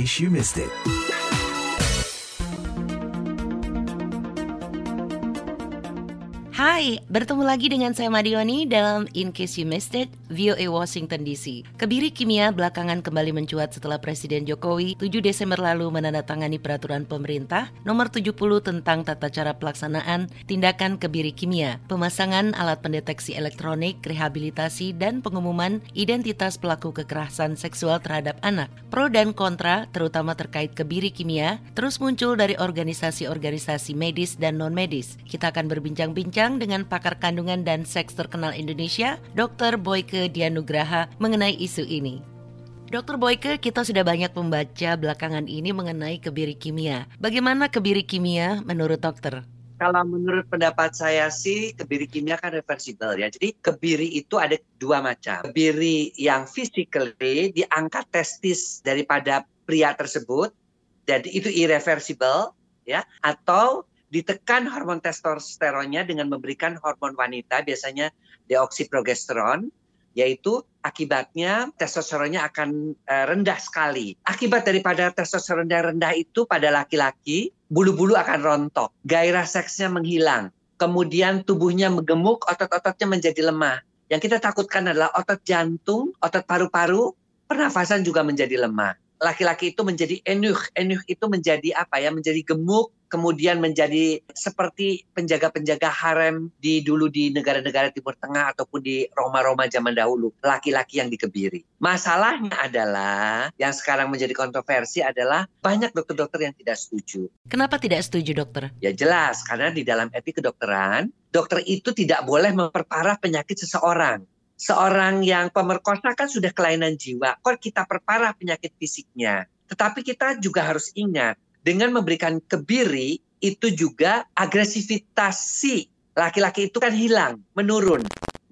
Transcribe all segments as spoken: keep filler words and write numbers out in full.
case you missed it. Hai, bertemu lagi dengan saya Made Yoni dalam In Case You Missed It, V O A Washington D C. Kebiri kimia belakangan kembali mencuat setelah Presiden Jokowi tujuh Desember lalu menandatangani Peraturan Pemerintah nomor tujuh puluh tentang tata cara pelaksanaan tindakan kebiri kimia, pemasangan alat pendeteksi elektronik, rehabilitasi, dan pengumuman identitas pelaku kekerasan seksual terhadap anak. Pro dan kontra, terutama terkait kebiri kimia, terus muncul dari organisasi-organisasi medis dan non-medis. Kita akan berbincang-bincang dengan pakar kandungan dan seks terkenal Indonesia, dokter Boyke Dian Nugraha, mengenai isu ini. dokter Boyke, kita sudah banyak membaca belakangan ini mengenai kebiri kimia. Bagaimana kebiri kimia menurut dokter? Kalau menurut pendapat saya sih, kebiri kimia kan reversible ya. Jadi kebiri itu ada dua macam. Kebiri yang physically diangkat testis daripada pria tersebut, jadi itu irreversible ya, atau ditekan hormon testosteronnya dengan memberikan hormon wanita, biasanya deoksiprogesteron, yaitu akibatnya testosteronnya akan rendah sekali. Akibat daripada testosteron yang rendah itu pada laki-laki, bulu-bulu akan rontok, gairah seksnya menghilang, kemudian tubuhnya menggemuk, otot-ototnya menjadi lemah. Yang kita takutkan adalah otot jantung, otot paru-paru, pernafasan juga menjadi lemah. Laki-laki itu menjadi enuh, enuh itu menjadi apa ya, menjadi gemuk, kemudian menjadi seperti penjaga-penjaga harem di dulu di negara-negara Timur Tengah ataupun di Roma-Roma zaman dahulu, laki-laki yang dikebiri. Masalahnya adalah, yang sekarang menjadi kontroversi adalah banyak dokter-dokter yang tidak setuju. Kenapa tidak setuju, dokter? Ya jelas, karena di dalam etik kedokteran, dokter itu tidak boleh memperparah penyakit seseorang. Seorang yang pemerkosa kan sudah kelainan jiwa, kok kita perparah penyakit fisiknya. Tetapi kita juga harus ingat, dengan memberikan kebiri, itu juga agresivitas si laki-laki itu kan hilang, menurun.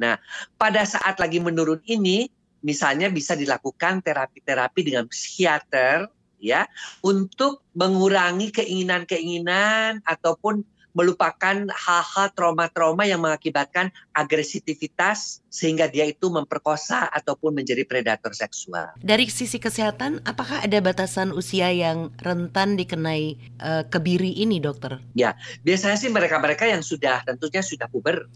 Nah, pada saat lagi menurun ini, misalnya bisa dilakukan terapi-terapi dengan psikiater, ya, untuk mengurangi keinginan-keinginan ataupun melupakan hal-hal trauma-trauma yang mengakibatkan agresivitas sehingga dia itu memperkosa ataupun menjadi predator seksual. Dari sisi kesehatan, apakah ada batasan usia yang rentan dikenai uh, kebiri ini, dokter? Ya, biasanya sih mereka-mereka yang sudah tentunya sudah puber,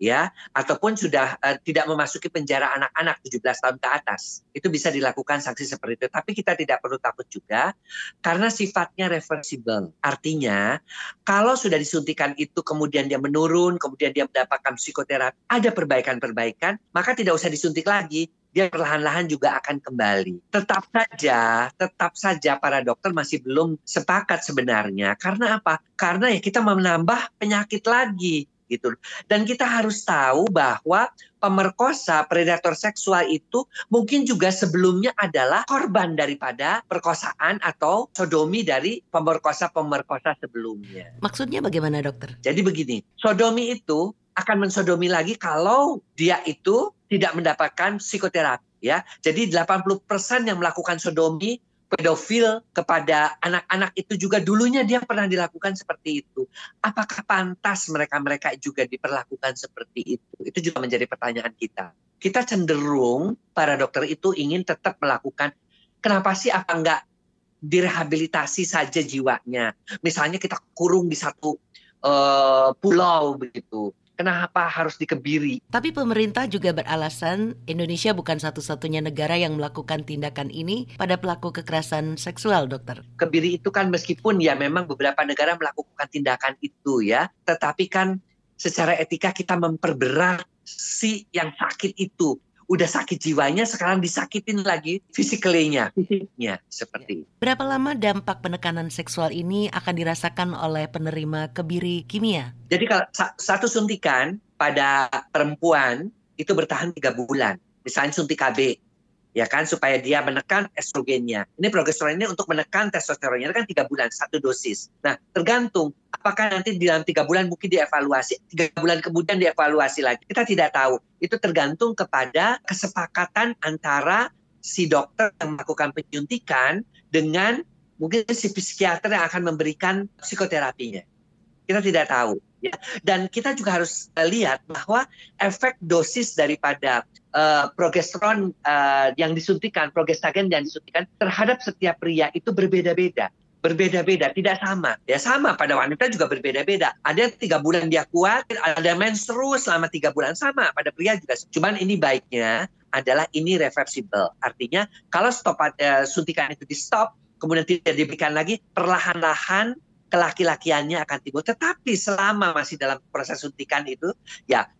ya, ataupun sudah uh, tidak memasuki penjara anak-anak tujuh belas tahun ke atas. Itu bisa dilakukan sanksi seperti itu. Tapi kita tidak perlu takut juga karena sifatnya reversible. Artinya, kalau sudah disuntikan itu kemudian dia menurun, kemudian dia mendapatkan psikoterapi, ada perbaikan-perbaikan, maka tidak usah disuntik lagi. Dia perlahan-lahan juga akan kembali. Tetap saja, tetap saja para dokter masih belum sepakat sebenarnya. Karena apa? Karena ya kita menambah penyakit lagi. Gitu. Dan kita harus tahu bahwa pemerkosa, predator seksual itu mungkin juga sebelumnya adalah korban daripada perkosaan atau sodomi dari pemerkosa-pemerkosa sebelumnya. Maksudnya bagaimana, dokter? Jadi begini, sodomi itu akan mensodomi lagi kalau dia itu tidak mendapatkan psikoterapi, ya. Jadi delapan puluh persen yang melakukan sodomi pedofil kepada anak-anak itu juga dulunya dia pernah dilakukan seperti itu. Apakah pantas mereka-mereka juga diperlakukan seperti itu? Itu juga menjadi pertanyaan kita. Kita cenderung para dokter itu ingin tetap melakukan, kenapa sih apa enggak direhabilitasi saja jiwanya? Misalnya kita kurung di satu uh, pulau begitu. Kenapa harus dikebiri? Tapi pemerintah juga beralasan Indonesia bukan satu-satunya negara yang melakukan tindakan ini pada pelaku kekerasan seksual, dokter. Kebiri itu kan meskipun ya memang beberapa negara melakukan tindakan itu ya, tetapi kan secara etika kita memperberat si yang sakit itu. Udah sakit jiwanya, sekarang disakitin lagi physically-nya, fisiknya seperti. Berapa lama dampak penekanan seksual ini akan dirasakan oleh penerima kebiri kimia? Jadi kalau satu suntikan pada perempuan itu bertahan tiga bulan. Misalnya suntik K B, ya kan, supaya dia menekan estrogennya. Ini progesteron ini untuk menekan testosteronnya, kan tiga bulan, satu dosis. Nah, tergantung apakah nanti di dalam tiga bulan mungkin dievaluasi, tiga bulan kemudian dievaluasi lagi. Kita tidak tahu. Itu tergantung kepada kesepakatan antara si dokter yang melakukan penyuntikan dengan mungkin si psikiater yang akan memberikan psikoterapinya. Kita tidak tahu. Ya, dan kita juga harus uh, lihat bahwa efek dosis daripada uh, progesteron uh, yang disuntikan, progestagen yang disuntikan terhadap setiap pria itu berbeda-beda. Berbeda-beda, tidak sama. Ya sama, pada wanita juga berbeda-beda. Ada yang tiga bulan dia kuat, ada menstruasi selama tiga bulan, sama. Pada pria juga. Cuman ini baiknya adalah ini reversible. Artinya kalau stop uh, suntikan itu di-stop, kemudian tidak diberikan lagi, perlahan-lahan kelaki-lakiannya akan timbul. Tetapi selama masih dalam proses suntikan itu, ya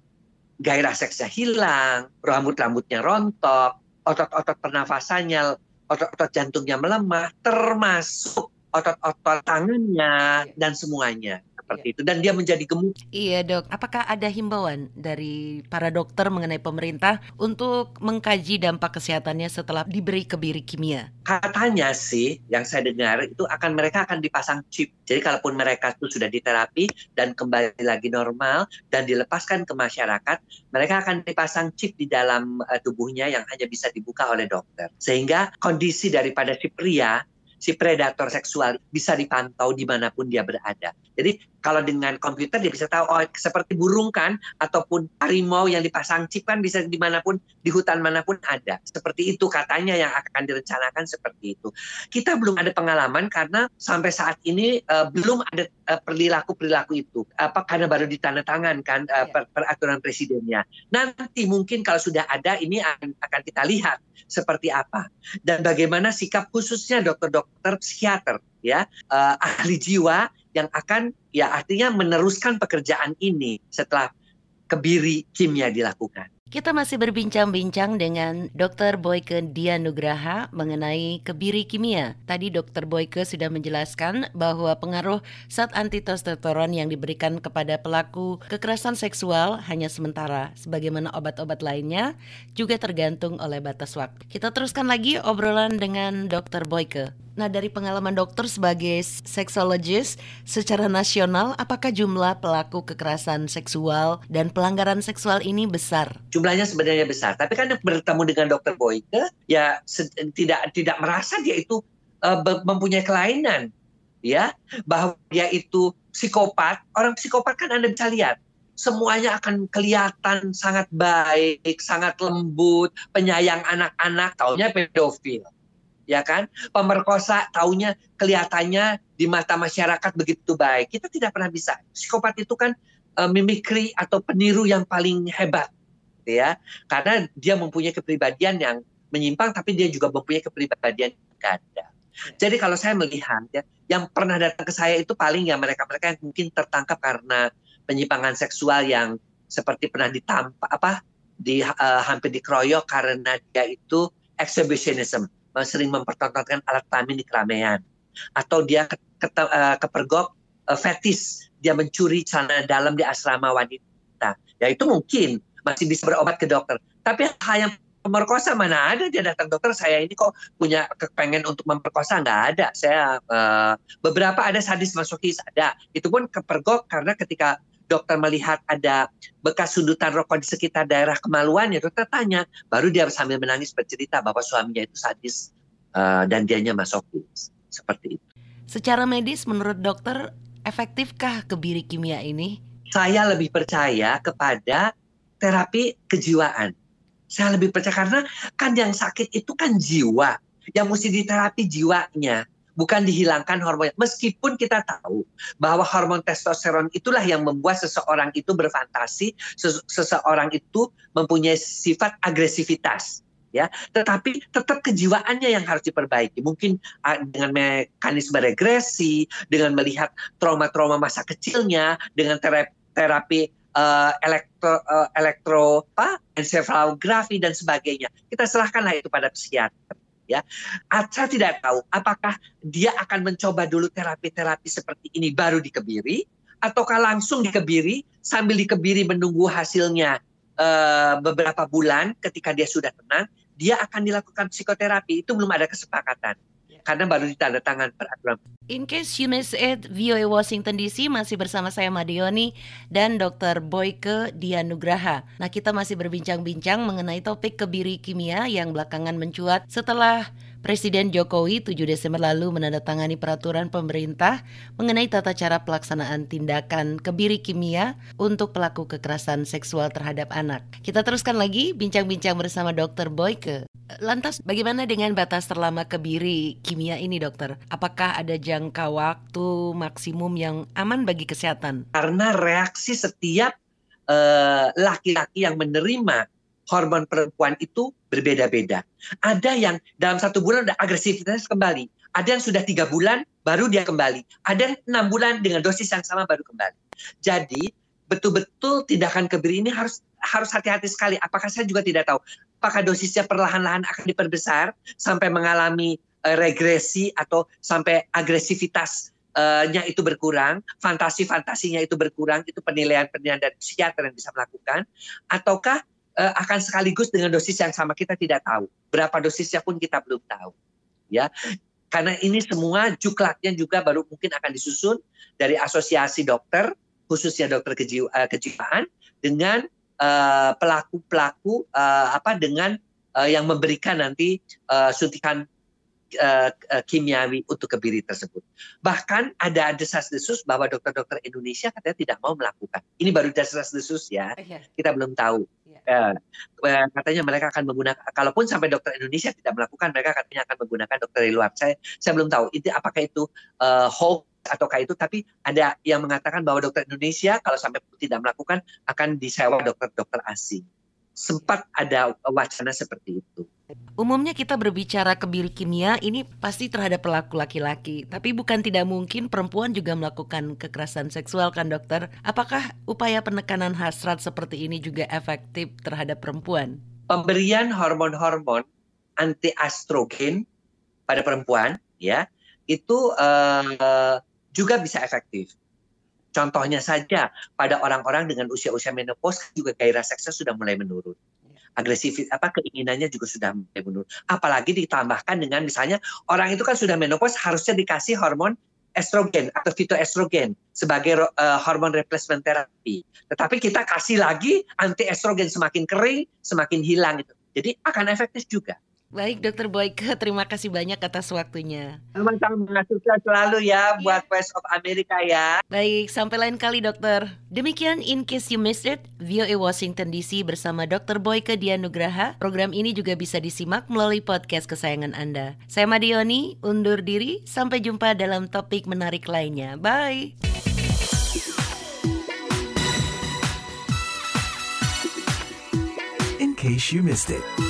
gairah seksnya hilang, rambut-rambutnya rontok, otot-otot pernafasannya, otot-otot jantungnya melemah, termasuk otot-otot tangannya dan semuanya seperti itu, dan dia menjadi gemuk. Iya dok, apakah ada himbauan dari para dokter mengenai pemerintah untuk mengkaji dampak kesehatannya setelah diberi kebiri kimia? Katanya sih yang saya dengar itu akan mereka akan dipasang chip. Jadi kalaupun mereka itu sudah diterapi dan kembali lagi normal dan dilepaskan ke masyarakat, mereka akan dipasang chip di dalam tubuhnya yang hanya bisa dibuka oleh dokter. Sehingga kondisi daripada si pria, si predator seksual bisa dipantau dimanapun dia berada. Jadi kalau dengan komputer dia bisa tahu, oh, seperti burung kan, ataupun harimau yang dipasang chip kan bisa dimanapun, di hutan manapun ada. Seperti itu katanya yang akan direncanakan seperti itu. Kita belum ada pengalaman karena sampai saat ini uh, belum ada uh, perilaku-perilaku itu. Apa, karena baru ditandatangan kan uh, per peraturan presidennya. Nanti mungkin kalau sudah ada ini akan, akan kita lihat seperti apa. Dan bagaimana sikap khususnya dokter-dokter psikiater, ya, uh, ahli jiwa yang akan, ya, artinya meneruskan pekerjaan ini setelah kebiri kimia dilakukan. Kita masih berbincang-bincang dengan dokter Boyke Dian Nugraha mengenai kebiri kimia. Tadi dokter Boyke sudah menjelaskan bahwa pengaruh zat antitestosteron yang diberikan kepada pelaku kekerasan seksual hanya sementara, sebagaimana obat-obat lainnya juga tergantung oleh batas waktu. Kita teruskan lagi obrolan dengan dokter Boyke. Nah, dari pengalaman dokter sebagai seksologis secara nasional, apakah jumlah pelaku kekerasan seksual dan pelanggaran seksual ini besar? Jumlahnya sebenarnya besar, tapi kan bertemu dengan dokter Boyke, ya tidak tidak merasa dia itu uh, mempunyai kelainan, ya, bahwa dia itu psikopat. Orang psikopat kan Anda bisa lihat, semuanya akan kelihatan sangat baik, sangat lembut, penyayang anak-anak, taunya pedofil. Ya kan, pemerkosa taunya kelihatannya di mata masyarakat begitu baik. Kita tidak pernah bisa. Psikopat itu kan e, mimikri atau peniru yang paling hebat, ya. Karena dia mempunyai kepribadian yang menyimpang, tapi dia juga mempunyai kepribadian yang ganda. Jadi kalau saya melihat, ya, yang pernah datang ke saya itu paling ya mereka-mereka yang mungkin tertangkap karena penyimpangan seksual yang seperti pernah ditampak apa, di e, hampir dikeroyok karena dia itu exhibitionism, sering mempertontonkan alat kelamin di keramaian, atau dia ke, ke, uh, kepergok uh, fetis, dia mencuri celana dalam di asrama wanita. Ya itu mungkin masih bisa berobat ke dokter. Tapi hal yang pemerkosa mana ada dia datang dokter, saya ini kok punya kepengen untuk memperkosa, nggak ada. Saya uh, beberapa ada sadis masokis, ada. Itu pun kepergok karena ketika dokter melihat ada bekas sundutan rokok di sekitar daerah kemaluannya, dokter tanya, baru dia sambil menangis bercerita bahwa suaminya itu sadis uh, dan dianya masokis, seperti itu. Secara medis menurut dokter, efektifkah kebiri kimia ini? Saya lebih percaya kepada terapi kejiwaan. Saya lebih percaya karena kan yang sakit itu kan jiwa, yang mesti diterapi jiwanya. Bukan dihilangkan hormonnya. Meskipun kita tahu bahwa hormon testosteron itulah yang membuat seseorang itu berfantasi, seseorang itu mempunyai sifat agresivitas, ya. Tetapi tetap kejiwaannya yang harus diperbaiki. Mungkin dengan mekanisme regresi, dengan melihat trauma-trauma masa kecilnya, dengan terapi, terapi uh, elektro, uh, elektro, apa, ensefalografi dan sebagainya. Kita serahkanlah itu pada psikiater. Ya, saya tidak tahu apakah dia akan mencoba dulu terapi-terapi seperti ini baru dikebiri, ataukah langsung dikebiri sambil dikebiri menunggu hasilnya e, beberapa bulan. Ketika dia sudah tenang, dia akan dilakukan psikoterapi. Itu belum ada kesepakatan karena baru ditandatangan peraturan. In case you miss it, V O A Washington D C masih bersama saya Made Yoni dan dokter Boyke Dian Nugraha. Nah, kita masih berbincang-bincang mengenai topik kebiri kimia yang belakangan mencuat setelah Presiden Jokowi tujuh Desember lalu menandatangani peraturan pemerintah mengenai tata cara pelaksanaan tindakan kebiri kimia untuk pelaku kekerasan seksual terhadap anak. Kita teruskan lagi bincang-bincang bersama dokter Boyke. Lantas bagaimana dengan batas terlama kebiri kimia ini, dokter? Apakah ada jangka waktu maksimum yang aman bagi kesehatan? Karena reaksi setiap uh, laki-laki yang menerima hormon perempuan itu berbeda-beda. Ada yang dalam satu bulan udah agresivitas kembali. Ada yang sudah tiga bulan baru dia kembali. Ada yang enam bulan dengan dosis yang sama baru kembali. Jadi betul-betul tindakan kebiri ini harus harus hati-hati sekali. Apakah saya juga tidak tahu. Apakah dosisnya perlahan-lahan akan diperbesar sampai mengalami uh, regresi atau sampai agresivitas nya itu berkurang, fantasi-fantasinya itu berkurang, itu penilaian-penilaian dari psikiater yang bisa melakukan, ataukah uh, akan sekaligus dengan dosis yang sama, kita tidak tahu. Berapa dosisnya pun kita belum tahu. Ya. Karena ini semua juklatnya juga baru mungkin akan disusun dari asosiasi dokter, khususnya dokter kejiwa, uh, kejiwaan, dengan uh, pelaku-pelaku uh, apa dengan uh, yang memberikan nanti uh, suntikan kimiawi untuk kebiri tersebut. Bahkan ada desas-desus bahwa dokter-dokter Indonesia katanya tidak mau melakukan. Ini baru desas-desus ya, kita belum tahu. Yeah. Katanya mereka akan menggunakan, kalaupun sampai dokter Indonesia tidak melakukan, mereka katanya akan menggunakan dokter dari luar. Saya, saya belum tahu itu apakah itu uh, hoax ataukah itu, tapi ada yang mengatakan bahwa dokter Indonesia kalau sampai tidak melakukan akan disewa dokter-dokter asing. Sempat ada wacana seperti itu. Umumnya kita berbicara kebiri kimia ini pasti terhadap pelaku laki-laki, tapi bukan tidak mungkin perempuan juga melakukan kekerasan seksual kan, dokter? Apakah upaya penekanan hasrat seperti ini juga efektif terhadap perempuan? Pemberian hormon-hormon anti estrogen pada perempuan ya, itu uh, juga bisa efektif. Contohnya saja pada orang-orang dengan usia-usia menopause juga gairah seksnya sudah mulai menurun. Agresif apa keinginannya juga sudah mulai menurun. Apalagi ditambahkan dengan misalnya orang itu kan sudah menopause harusnya dikasih hormon estrogen atau fitoestrogen sebagai uh, hormon replacement therapy. Tetapi kita kasih lagi anti estrogen, semakin kering semakin hilang itu. Jadi akan efektif juga. Baik, dokter Boyke, terima kasih banyak atas waktunya. Sama-sama, sukses selalu ya buat Voice of America ya. Baik, sampai lain kali, dokter. Demikian In Case You Missed It, V O A Washington D C bersama dokter Boyke Dian Nugraha. Program ini juga bisa disimak melalui podcast kesayangan Anda. Saya Made Yoni, undur diri. Sampai jumpa dalam topik menarik lainnya. Bye. In Case You Missed It.